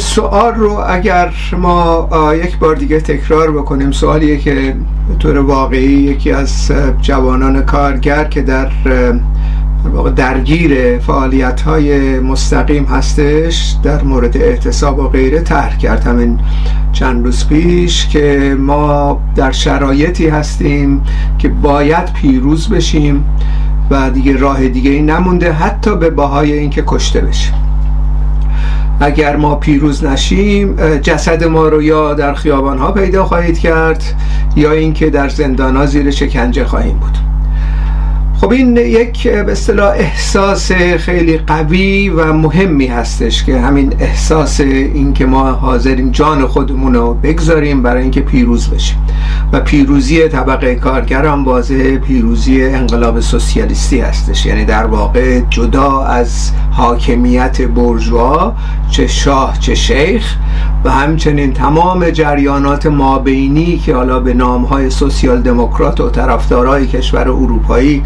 سوال رو اگر ما یک بار دیگه تکرار بکنیم، سوالیه که به طور واقعی یکی از جوانان کارگر که درگیر فعالیت‌های مستقیم هستش در مورد احتساب و غیره طرح کرد همین چند روز پیش، که ما در شرایطی هستیم که باید پیروز بشیم و دیگه راه دیگه ای نمونده، حتی به بهای اینکه کشته بشیم. اگر ما پیروز نشیم، جسد ما رو یا در خیابان‌ها پیدا خواهید کرد یا اینکه در زندان‌ها زیر شکنجه خواهیم بود. خب این یک به اصطلاح احساس خیلی قوی و مهمی هستش، که همین احساس اینکه ما حاضریم جان خودمون رو بگذاریم برای اینکه پیروز بشیم. و پیروزی طبقه کارگران واضحه، پیروزی انقلاب سوسیالیستی هستش، یعنی در واقع جدا از حاکمیت بورژوا، چه شاه چه شیخ، و همچنین تمام جریانات مابینی که حالا به نامهای سوسیال دموکرات و طرفدارای کشور اروپایی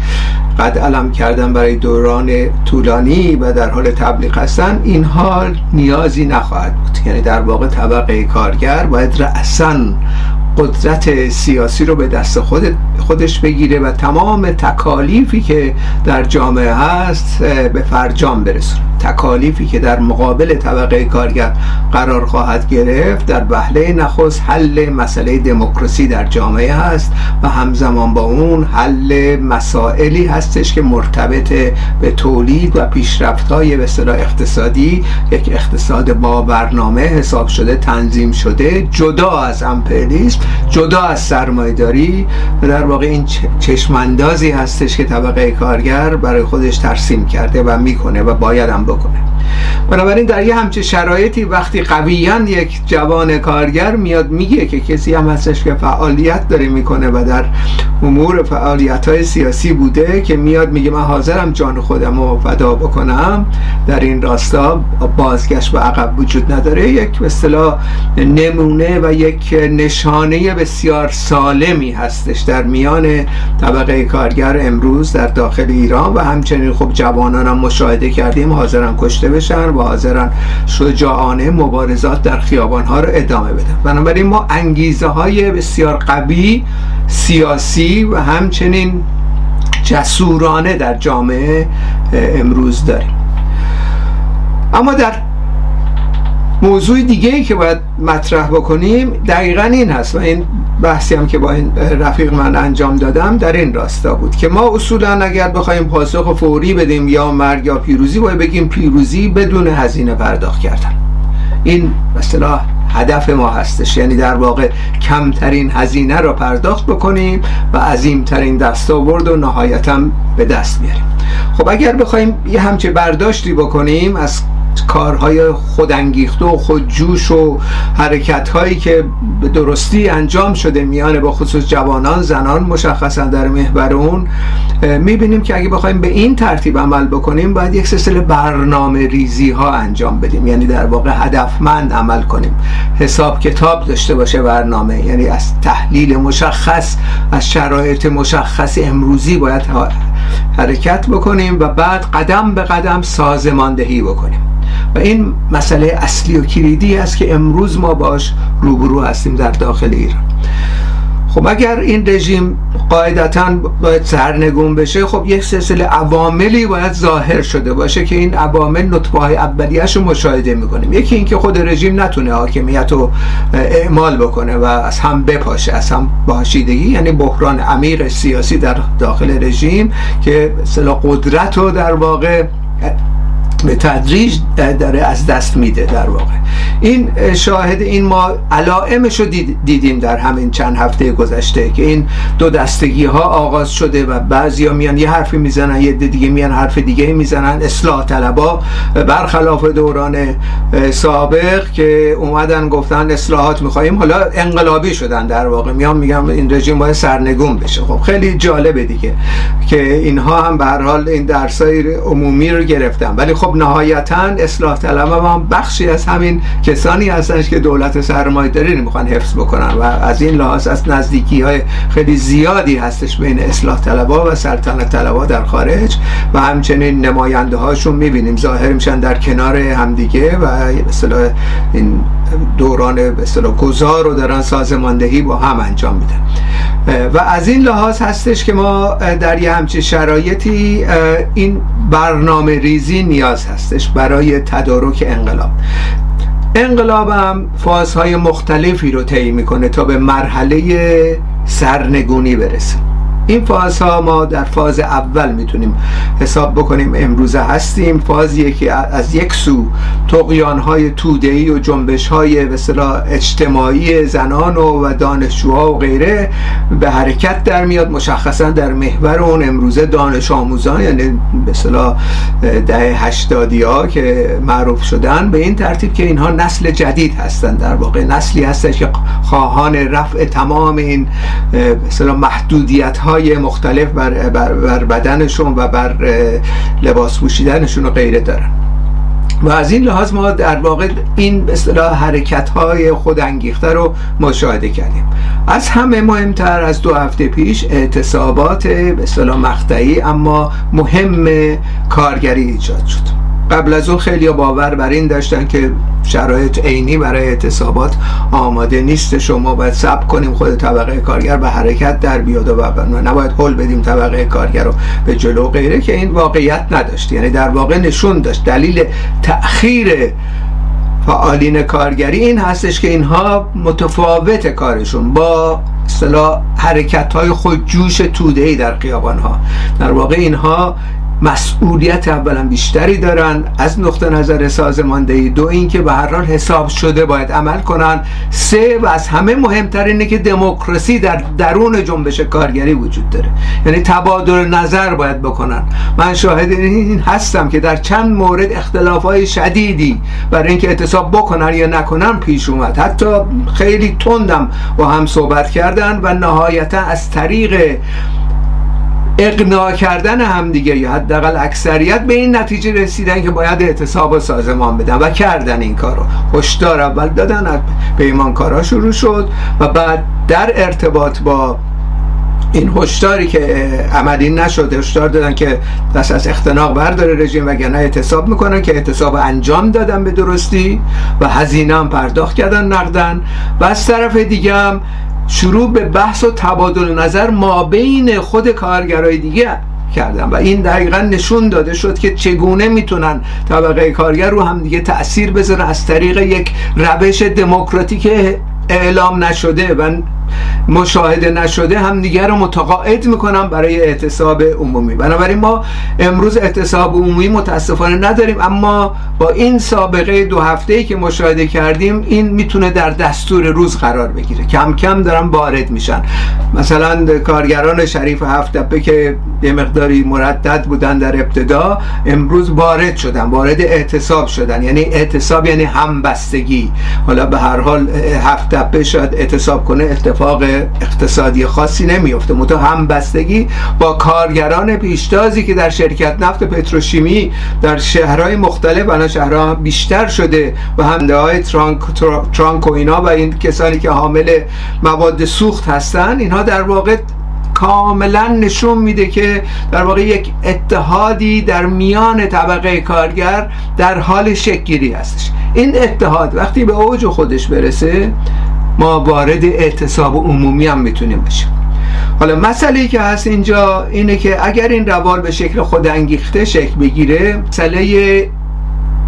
قد علم کردن برای دوران طولانی و در حال تبلیغ هستن، این حال نیازی نخواهد بود. یعنی در واقع طبقه کارگر باید رأساً قدرت سیاسی رو به دست خودش بگیره و تمام تکالیفی که در جامعه هست به فرجام برسونه. تکالیفی که در مقابل طبقه کارگر قرار خواهد گرفت، در وهله نخست حل مسئله دموکراسی در جامعه هست و همزمان با اون حل مسائلی هستش که مرتبط به تولید و پیشرفت‌های به اصطلاح اقتصادی، یک اقتصاد با برنامه حساب شده، تنظیم شده، جدا از امپریالیسم، جدا از سرمایه‌داری. و در واقع این چشماندازی هستش که طبقه کارگر برای خودش ترسیم کرده و میکنه و باید هم بکنه. بنابراین در یه همچه شرایطی وقتی قویاً یک جوان کارگر میاد میگه که کسی هم هستش که فعالیت داره میکنه و در امور فعالیت‌های سیاسی بوده، که میاد میگه من حاضرم جان خودم رو فدا بکنم، در این راستا بازگشت به عقب وجود نداره. یک به اصطلاح نمونه و یک نشانه بسیار سالمی هستش در میان طبقه کارگر امروز در داخل ایران. و همچنین خب جوانان هم مشاهده کردیم حاضرن کشته بشن و حاضرن شجاعانه مبارزات در خیابان‌ها رو ادامه بدن. بنابراین ما انگیزه‌های بسیار قوی سیاسی و همچنین جسورانه در جامعه امروز داریم. اما در موضوع دیگه‌ای که باید مطرح بکنیم دقیقاً این هست، و این بحثی هم که با این رفیق من انجام دادم در این راستا بود، که ما اصولاً اگر بخوایم پاسخ فوری بدیم یا مرگ یا پیروزی، باید بگیم پیروزی بدون هزینه پرداخت کردن. این مثلا هدف ما هستش، یعنی در واقع کمترین هزینه را پرداخت بکنیم و عظیمترین دستاورد و نهایتاً به دست بیاریم. خب اگر بخوایم یه همچه برداشتی بکنیم از کارهای خودانگیخته و خودجوش و حرکت‌هایی که به درستی انجام شده میان با خصوص جوانان، زنان مشخصا در محور اون، می‌بینیم که اگه بخوایم به این ترتیب عمل بکنیم باید یک سلسله برنامه‌ریزی‌ها انجام بدیم. یعنی در واقع هدفمند عمل کنیم، حساب کتاب داشته باشه برنامه، یعنی از تحلیل مشخص از شرایط مشخص امروزی باید حرکت بکنیم و بعد قدم به قدم سازماندهی بکنیم. و این مسئله اصلی و کلیدی است که امروز ما باش روبرو هستیم در داخل ایران. خب اگر این رژیم قاعدتاً باید سرنگون بشه، خب یک سلسله عواملی باید ظاهر شده باشه که این عوامل نطبه‌های اولیه‌اش رو مشاهده می‌کنیم. یکی اینکه خود رژیم نتونه حاکمیت رو اعمال بکنه و از هم بپاشه، از هم پاشیدگی، یعنی بحران عمیق سیاسی در داخل رژیم که اصطلاح قدرت رو در واقع به تدریج داره از دست میده. در واقع این شاهد این ما علائمش رو دیدیم در همین چند هفته گذشته، که این دو دستگی ها آغاز شده و بعضیا میان یه حرفی میزنن، یه دیگه میان حرف دیگه میزنن. اصلاح طلبها برخلاف دوران سابق که اومدن گفتن اصلاحات میخوایم، حالا انقلابی شدن، در واقع میان میگن این رژیم باید سرنگون بشه. خب خیلی جالبه دیگه که اینها هم به هر حال این درسای عمومی رو گرفتن، ولی خب نهایتاً اصلاح طلبان بخشی از همین کسانی هستند که دولت سرمایه‌داری میخوان حفظ بکنن و از این لحاظ از نزدیکی‌های خیلی زیادی هستش بین اصلاح طلبان و سلطنت طلبان در خارج و همچنین نماینده هاشون میبینیم ظاهر میشن در کنار همدیگه و مثلا این دوران مثلا گذار رو دارن سازماندهی با هم انجام میدن و از این لحاظ هستش که ما در یه همچین شرایطی این برنامه ریزی نیاز هستش برای تدارک انقلاب. انقلاب هم فازهای مختلفی رو طی میکنه تا به مرحله سرنگونی برسه. این فازها ما در فاز اول میتونیم حساب بکنیم امروزه هستیم، فازیه که از یک سو طغیان‌های توده‌ای و جنبش‌های به اصطلاح اجتماعی زنان و دانشجوها و غیره به حرکت در میاد، مشخصا در محور اون امروزه دانش آموزان، یعنی به اصطلاح دهه 80ها که معروف شدن به این ترتیب که اینها نسل جدید هستند، در واقع نسلی هستش که خواهان رفع تمام این به اصطلاح محدودیت‌ها مختلف بر بدنشون و بر لباس پوشیدنشون و غیره دارن و از این لحاظ ما در واقع این به اصطلاح حرکت‌های خودانگیخته رو مشاهده کردیم. از همه مهمتر از 2 هفته پیش اعتصابات به اصطلاح مقطعی اما مهم کارگری ایجاد شد. قبل از اون خیلی باور بر این داشتن که شرایط عینی برای اعتصابات آماده نیست، شما باید صبر کنیم خود طبقه کارگر به حرکت در بیاد و نباید هل بدیم طبقه کارگر رو به جلو و غیره، که این واقعیت نداشت. یعنی در واقع نشون داشت دلیل تأخیر فعالین کارگری این هستش که اینها متفاوت کارشون با اصطلاح حرکت‌های خودجوش توده‌ای در خیابان‌ها، در واقع اینها مسئولیت اولا بیشتری دارن از نقطه نظر سازماندهی، 2 اینکه به هر حال حساب شده باید عمل کنن، 3 و از همه مهمتر اینه که دموکراسی در درون جنبش کارگری وجود داره، یعنی تبادل نظر باید بکنن. من شاهد این هستم که در چند مورد اختلاف‌های شدیدی برای اینکه اعتصاب بکنن یا نکنن پیش اومد، حتی خیلی تندم با هم صحبت کردن و نهایتا از طریق اقناع کردن همدیگه یا حداقل اکثریت به این نتیجه رسیدن که باید اعتصاب و سازمان بدن و کردن این کارو. هشدار اول دادن، پیمانکارا شروع شد و بعد در ارتباط با این هشداری که عملی نشد هشدار دادن که دست از اختناق برداره رژیم وگرنه اعتصاب میکنن، که اعتصاب انجام دادن به درستی و هزینه هم پرداخت کردن نقدن و از طرف دیگه هم شروع به بحث و تبادل نظر مابین خود کارگرای دیگه کردن و این دقیقا نشون داده شد که چگونه میتونن طبقه کارگر رو هم دیگه تأثیر بذارن از طریق یک روش دموکراتیک اعلام نشده و مشاهده نشده هم دیگر رو متقاعد میکنن برای اعتصاب عمومی. بنابراین ما امروز اعتصاب عمومی متاسفانه نداریم، اما با این سابقه 2 هفته‌ای که مشاهده کردیم این میتونه در دستور روز قرار بگیره. کم کم دارن وارد میشن. مثلا کارگران شریف 7 تپه که یه مقداری مردد بودن در ابتدا، امروز وارد شدن، وارد اعتصاب شدن. یعنی اعتصاب یعنی همبستگی. حالا به هر حال 7 تپه شاید اعتصاب کنه اتفاق اقتصادی خاصی نمیفته، متو همبستگی با کارگران پیشتازی که در شرکت نفت پتروشیمی در شهرهای مختلف، الان شهرها بیشتر شده و همده های ترانک و اینا و این کسانی که حامل مواد سوخت هستن، اینها در واقع کاملا نشون میده که در واقع یک اتحادی در میان طبقه کارگر در حال شکل گیری هستش. این اتحاد وقتی به اوج خودش برسه ما وارد اعتصاب عمومی هم میتونیم بشیم. حالا مسئله‌ای که هست اینجا اینه که اگر این روال به شکل خودانگیخته شکل بگیره، مسئله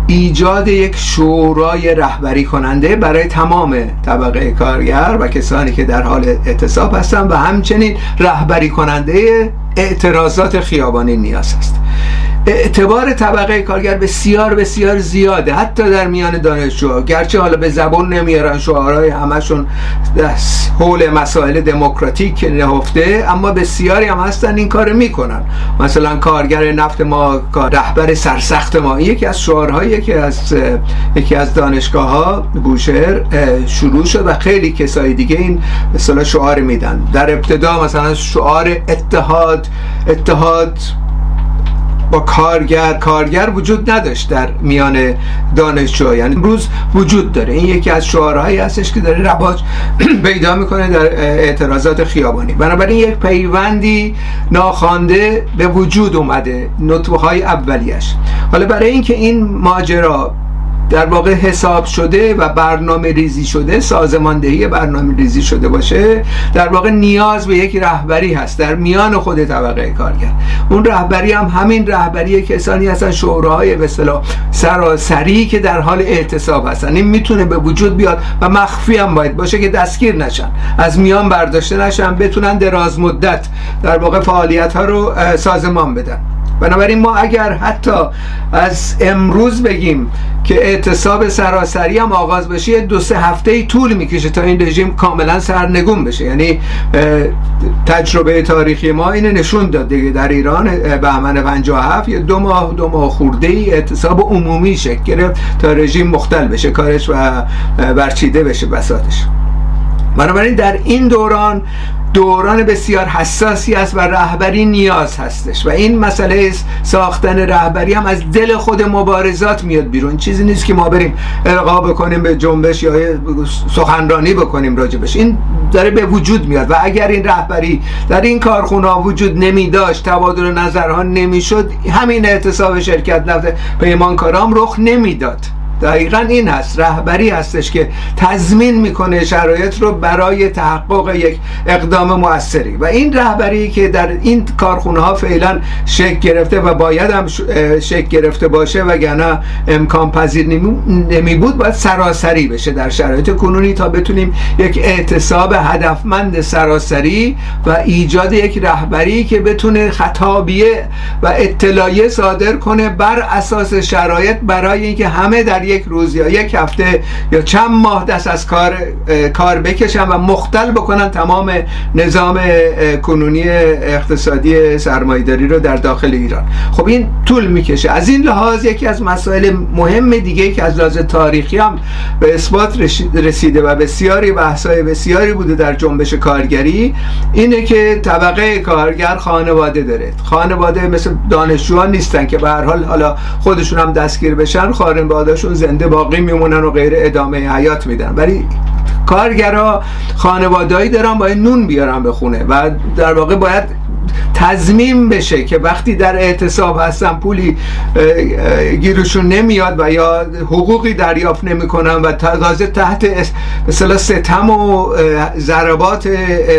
ایجاد یک شورای رهبری کننده برای تمام طبقه کارگر و کسانی که در حال اعتصاب هستن و همچنین رهبری کننده اعتراضات خیابانی نیاز است. اعتبار طبقه کارگر بسیار زیاده، حتی در میان دانشجوها، گرچه حالا به زبان نمیارن شعارهای همشون حول مسائل دموکراتیک نهفته، اما بسیاری هم هستن این کار میکنن. مثلا کارگر نفت ما، رهبر سرسخت ما، یکی از شعارهایی که از یکی از دانشگاه ها بوشهر شروع شد و خیلی کسای دیگه این مثلا شعار میدن. در ابتدا مثلا شعار اتحاد با کارگر وجود نداشت در میان دانشجوها، یعنی امروز وجود داره. این یکی از شعارهایی هستش که داره رواج پیدا میکنه در اعتراضات خیابانی. بنابراین یک پیوندی ناخوانده به وجود اومده، نطفه‌های اولیش. حالا برای اینکه این ماجرا در واقع حساب شده و برنامه ریزی شده، سازماندهی برنامه ریزی شده باشه، در واقع نیاز به یک رهبری هست در میان خود طبقه کارگر. اون رهبری هم همین رهبری کسانی هستن، شورای به اصطلاح سراسری که در حال اعتصاب هستن. این میتونه به وجود بیاد و مخفی هم باید باشه که دستگیر نشن، از میان برداشته نشن، بتونن دراز مدت در واقع فعالیت ها رو سازمان بدن. بنابراین ما اگر حتی از امروز بگیم که اعتصاب سراسری هم آغاز بشه، 2-3 هفته طول میکشه تا این رژیم کاملا سرنگون بشه. یعنی تجربه تاریخی ما اینه نشون داد دیگه، در ایران بهمن 57 یا 2 ماه خورده ای اعتصاب عمومی شکل گرفت تا رژیم مختل بشه کارش و برچیده بشه بساطش. بنابراین در این دوران بسیار حساسی است و رهبری نیاز هستش و این مسئله ساختن رهبری هم از دل خود مبارزات میاد بیرون. چیزی نیست که ما بریم القا بکنیم به جنبش یا سخنرانی بکنیم راجبش، این داره به وجود میاد. و اگر این رهبری در این کارخونه وجود نمی داشت، تبادل نظرها نمی شد، همین اعتصاب شرکت نفت پیمانکارام رخ نمیداد. دقیقا این هست، رهبری هستش که تضمین میکنه شرایط رو برای تحقق یک اقدام مؤثری. و این رهبری که در این کارخونه ها فعلا شکل گرفته و باید هم شکل گرفته باشه، وگرنه امکان پذیر نمی بود، باید سراسری بشه در شرایط کنونی تا بتونیم یک اعتصاب هدفمند سراسری و ایجاد یک رهبری که بتونه خطابیه و اطلاعیه صادر کنه بر اساس شرایط، برای اینکه همه در یک روز یا یک هفته یا چند ماه دست از کار بکشن و مختل بکنن تمام نظام کنونی اقتصادی سرمایه‌داری رو در داخل ایران. خب این طول میکشه. از این لحاظ یکی از مسائل مهم دیگه که از لحاظ تاریخی هم به اثبات رسیده و بسیاری بحث‌های بسیاری بوده در جنبش کارگری، اینه که طبقه کارگر خانواده داره. خانواده مثل دانشجوها نیستن که به هر حال حالا خودشون هم دستگیر بشن، خانواده‌شون زنده باقی میمونن و غیر ادامه حیات میدن. ولی کارگرها خانواده‌ای دارن باید نون بیارن به خونه و در واقع باید تضمین بشه که وقتی در اعتصاب هستن پولی گیرشون نمیاد و یا حقوقی دریافت نمیکنن و تازه تحت مثلا ستم و ضربات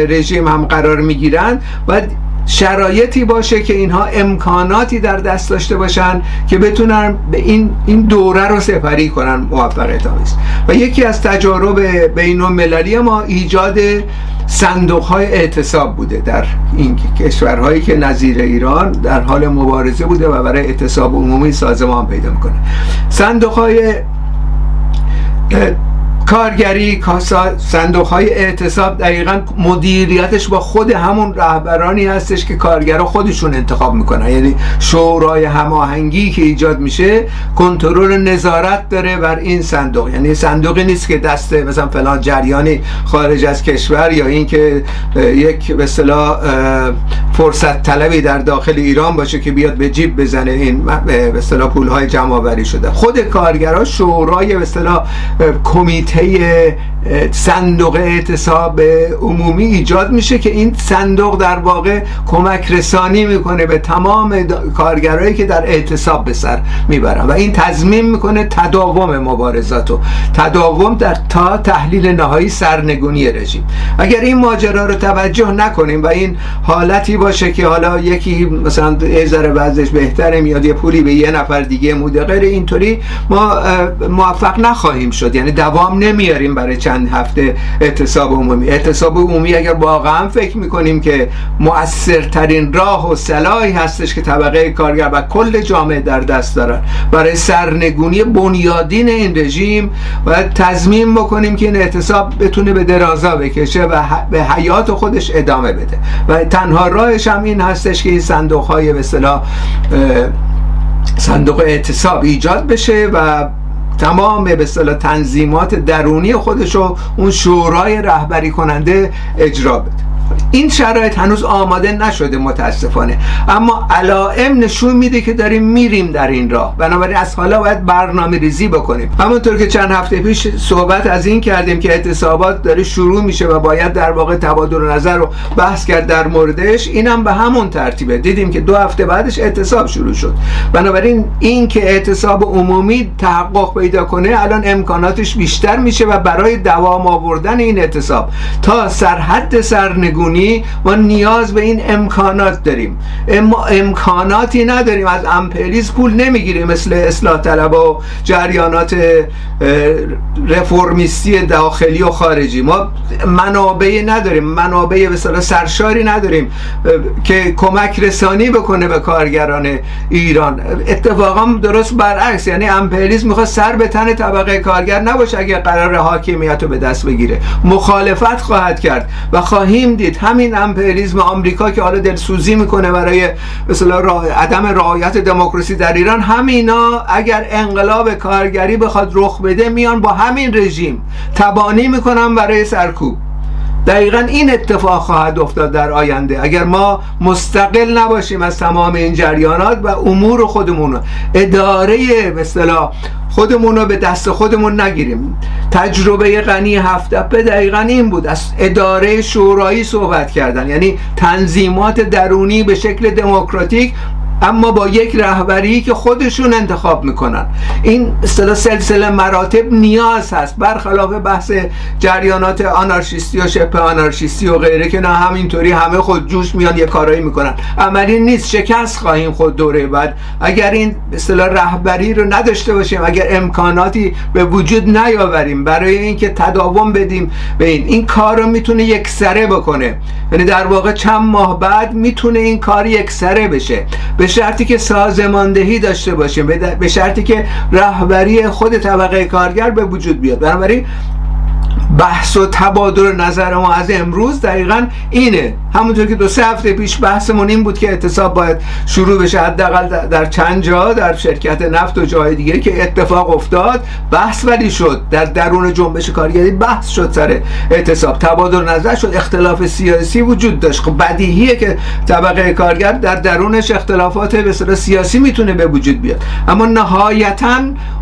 رژیم هم قرار میگیرن. باید شرایطی باشه که اینها امکاناتی در دست داشته باشن که بتونن به این دوره رو سپری کنن موفقیت آمیز. و یکی از تجارب بین‌المللی ما ایجاد صندوق‌های اعتصاب بوده در این کشورهایی که نظیر ایران در حال مبارزه بوده و برای اعتصاب عمومی سازمان پیدا میکنه. صندوق‌های کارگری، صندوق‌های اعتصاب دقیقاً مدیریتش با خود همون رهبرانی هستش که کارگرها خودشون انتخاب میکنن. یعنی شورای هماهنگی که ایجاد میشه کنترل نظارت داره بر این صندوق. یعنی صندوقی نیست که دست مثلا فلان جریانی خارج از کشور یا اینکه یک به اصطلاح فرصت طلبی در داخل ایران باشه که بیاد به جیب بزنه این به اصطلاح پول‌های جمع‌آوری شده. خود کارگرها شورای به اصطلاح کمیته صندوق اعتصاب عمومی ایجاد میشه که این صندوق در واقع کمک رسانی میکنه به تمام کارگرایی که در اعتصاب به سر میبرن و این تضمین میکنه تداوم مبارزاتو، تداوم در تا تحلیل نهایی سرنگونی رژیم. اگر این ماجرا رو توجه نکنیم و این حالتی باشه که حالا یکی مثلا ذره وضعش بهتره میاد یه پولی به یه نفر دیگه میده، غیر اینطوری ما موفق نخواهیم شد. یعنی دوام نمیاریم برای چند هفته اعتصاب عمومی. اعتصاب عمومی اگر واقعا فکر میکنیم که مؤثرترین راه و سلاحی هستش که طبقه کارگر و کل جامعه در دست دارن برای سرنگونی بنیادین این رژیم، باید تضمین بکنیم که این اعتصاب بتونه به درازا بکشه و به حیات خودش ادامه بده. و تنها راهش هم این هستش که این صندوق‌های به اصطلاح صندوق اعتصاب ایجاد بشه و تمام به اصطلاح تنظیمات درونی خودشو اون شورای رهبری کننده اجرا بده. این شرایط هنوز آماده نشده متاسفانه، اما علائم نشون میده که داریم میریم در این راه. بنابراین از حالا باید برنامه ریزی بکنیم. همونطور که چند هفته پیش صحبت از این کردیم که اعتصابات داره شروع میشه و باید در واقع تبادل نظر رو بحث کرد در موردش، اینم به همون ترتیبه. دیدیم که 2 هفته بعدش اعتصاب شروع شد. بنابراین این که اعتصاب عمومی تحقق پیدا کنه الان امکاناتش بیشتر میشه و برای دوام آوردن این اعتصاب تا سرحد سرنگونی ما نیاز به این امکانات داریم. اما امکاناتی نداریم، از امپلیز پول نمیگیریم مثل اصلاح طلبها و جریانات رفرمیستی داخلی و خارجی. ما منابعی نداریم، منابع به اصطلاح سرشاری نداریم که کمک رسانی بکنه به کارگران ایران. اتفاقا درست برعکس، یعنی امپلیزم میخواد سر به تن طبقه کارگر نباشه. اگه قرار حاکمیت رو به دست بگیره مخالفت خواهد کرد و خواهیم دید همین امپلیزم آمریکا که حالا دلسوزی میکنه برای مثلا عدم رعایت دموکراسی در ایران، همینا اگر انقلاب کارگری بخواد رخ بده میان با همین رژیم تبانی میکنن برای سرکوب. دقیقا این اتفاق خواهد افتاد در آینده اگر ما مستقل نباشیم از تمام این جریانات و امور خودمون، اداره به اصطلاح خودمون رو به دست خودمون نگیریم. تجربه غنی 7 اپ دقیقا این بود، از اداره شورایی صحبت کردن، یعنی تنظیمات درونی به شکل دموکراتیک اما با یک رهبری که خودشون انتخاب میکنن. این اصطلاح سلسله مراتب نیاز هست، برخلاف بحث جریانات آنارشیستی و شبه آنارشیستی و غیره که نه، همینطوری همه خود جوش میان یه کارایی میکنن، عملی نیست. شکست خواهیم خود دوره بعد اگر این اصطلاح رهبری رو نداشته باشیم، اگر امکاناتی به وجود نیاوریم برای اینکه تداوم بدیم به این کار رو میتونه یکسره بکنه. یعنی در واقع چند ماه بعد میتونه این کار یکسره بشه، به شرطی که سازماندهی داشته باشیم، به شرطی که رهبری خود طبقه کارگر به وجود بیاد. بنابراین بحث و تبادل نظر ما از امروز دقیقا اینه. همونطور که 2-3 هفته پیش بحثمون این بود که اعتصاب باید شروع بشه، حداقل در چند جا، در شرکت نفت و جای دیگه که اتفاق افتاد. بحث ولی شد در درون جنبش کارگری، بحث شد سر اعتصاب، تبادل نظر شد، اختلاف سیاسی وجود داشت. خب بدیهیه که طبقه کارگر در درونش اختلافات به اصطلاح سیاسی میتونه به وجود بیاد، اما نهایتاً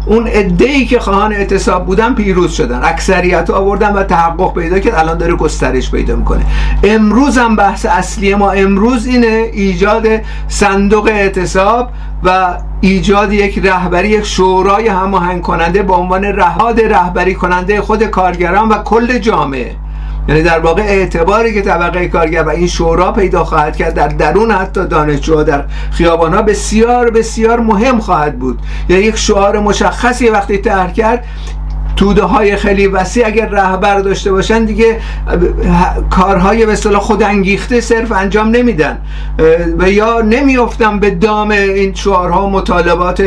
اون عده‌ای که خواهان اعتصاب بودن پیروز شدن، اکثریت آوردن و تحقق پیدا کرد. الان داره گسترش پیدا میکنه. امروز هم بحث اصلی ما امروز اینه، ایجاد صندوق اعتصاب و ایجاد یک رهبری، یک شورای هماهنگ کننده به عنوان رهاد رهبری کننده خود کارگران و کل جامعه. یعنی در واقع اعتباری که طبقه کارگر و این شورا پیدا خواهد کرد در درون حتی دانشجوها در خیابان‌ها بسیار بسیار مهم خواهد بود. یعنی یک شعار مشخصی وقتی طرح کرد، توده های خیلی وسیع اگر رهبر داشته باشن دیگه کارهای به اصطلاح خودانگیخته صرف انجام نمیدن و یا نمیافتن به دام این شعارها و مطالبات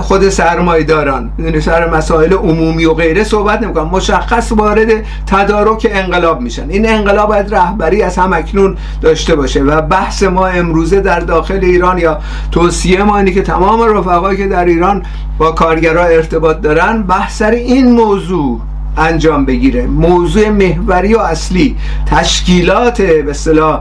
خود سرمایه‌داران. یعنی سر مسائل عمومی و غیره صحبت نمیکنن، مشخص وارد تدارک انقلاب میشن. این انقلاب باید رهبری از هم اکنون داشته باشه و بحث ما امروزه در داخل ایران یا توصیه ما اینه که تمام رفقایی که در ایران با کارگرها ارتباط دارن بحث سر این موضوع انجام بگیره. موضوع محوری و اصلی تشکیلات به اصطلاح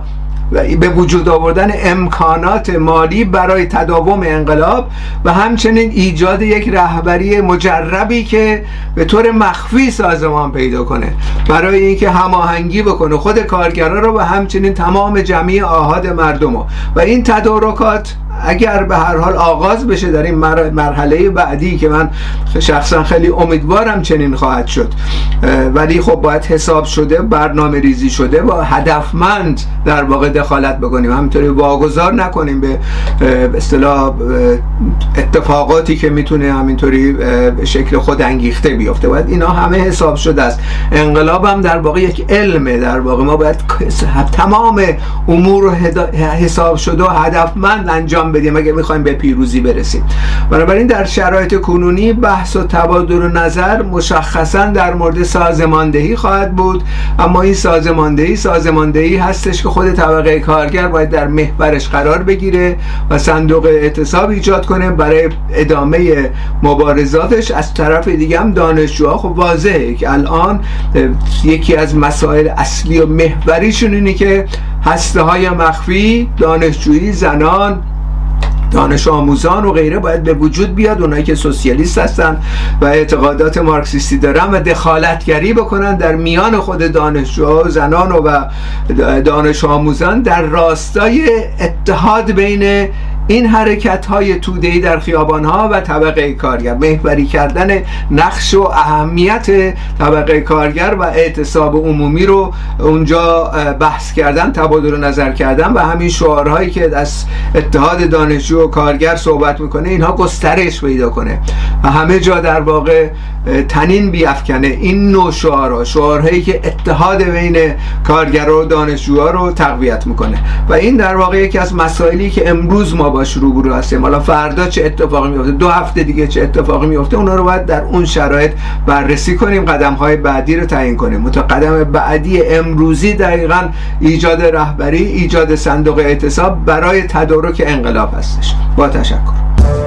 به وجود آوردن امکانات مالی برای تداوم انقلاب و همچنین ایجاد یک رهبری مجربی که به طور مخفی سازمان پیدا کنه برای اینکه هماهنگی بکنه خود کارگران رو و همچنین تمام جمعی آحاد مردم رو. و این تدارکات اگر به هر حال آغاز بشه در این مرحله بعدی که من شخصا خیلی امیدوارم چنین خواهد شد، ولی خب باید حساب شده، برنامه ریزی شده و هدفمند در واقع دخالت بکنیم. همینطوری واگذار نکنیم به اصطلاح اتفاقاتی که میتونه همینطوری به شکل خود انگیخته بیفته. باید اینا همه حساب شده است. انقلاب هم در واقع یک علمه، در واقع ما باید تمام امور حساب شده و هدفمند انجام بدیم اگه میخوایم به پیروزی برسیم. بنابراین در شرایط کنونی بحث و تبادل و نظر مشخصا در مورد سازماندهی خواهد بود، اما این سازماندهی هستش که خود طبقه کارگر باید در محورش قرار بگیره و صندوق اعتصاب ایجاد کنه برای ادامه مبارزاتش. از طرف دیگه هم دانشجوها خب واضحه که الان یکی از مسائل اصلی و محوریشون اینه که هسته‌های مخفی، دانشجویی، زنان، دانش آموزان و غیره باید به وجود بیاد، اونایی که سوسیالیست هستن و اعتقادات مارکسیستی دارن و دخالتگری بکنن در میان خود دانشجوها و زنان و دانش آموزان در راستای اتحاد بین این حرکت‌های توده‌ای در خیابان‌ها و طبقه کارگر، محوری کردن نقش و اهمیت طبقه کارگر و اعتصاب عمومی رو اونجا بحث کردن، تبادل نظر کردن و همین شعارهایی که از اتحاد دانشجو و کارگر صحبت میکنه اینها گسترش پیدا کنه و همه جا در واقع تنین بیافکنه این نوع شعارها، شعارهایی که اتحاد بین کارگرها و دانشجوها رو تقویت میکنه و این در واقع یکی از مسائلی که امروز ما باش روبرو هستیم. حالا فردا چه اتفاقی میفته، دو هفته دیگه چه اتفاقی میفته، اونا رو باید در اون شرایط بررسی کنیم، قدم های بعدی رو تعیین کنیم. قدم بعدی امروزی دقیقاً ایجاد رهبری، ایجاد صندوق اعتصاب برای تدارک انقلاب هستش. با تشکر.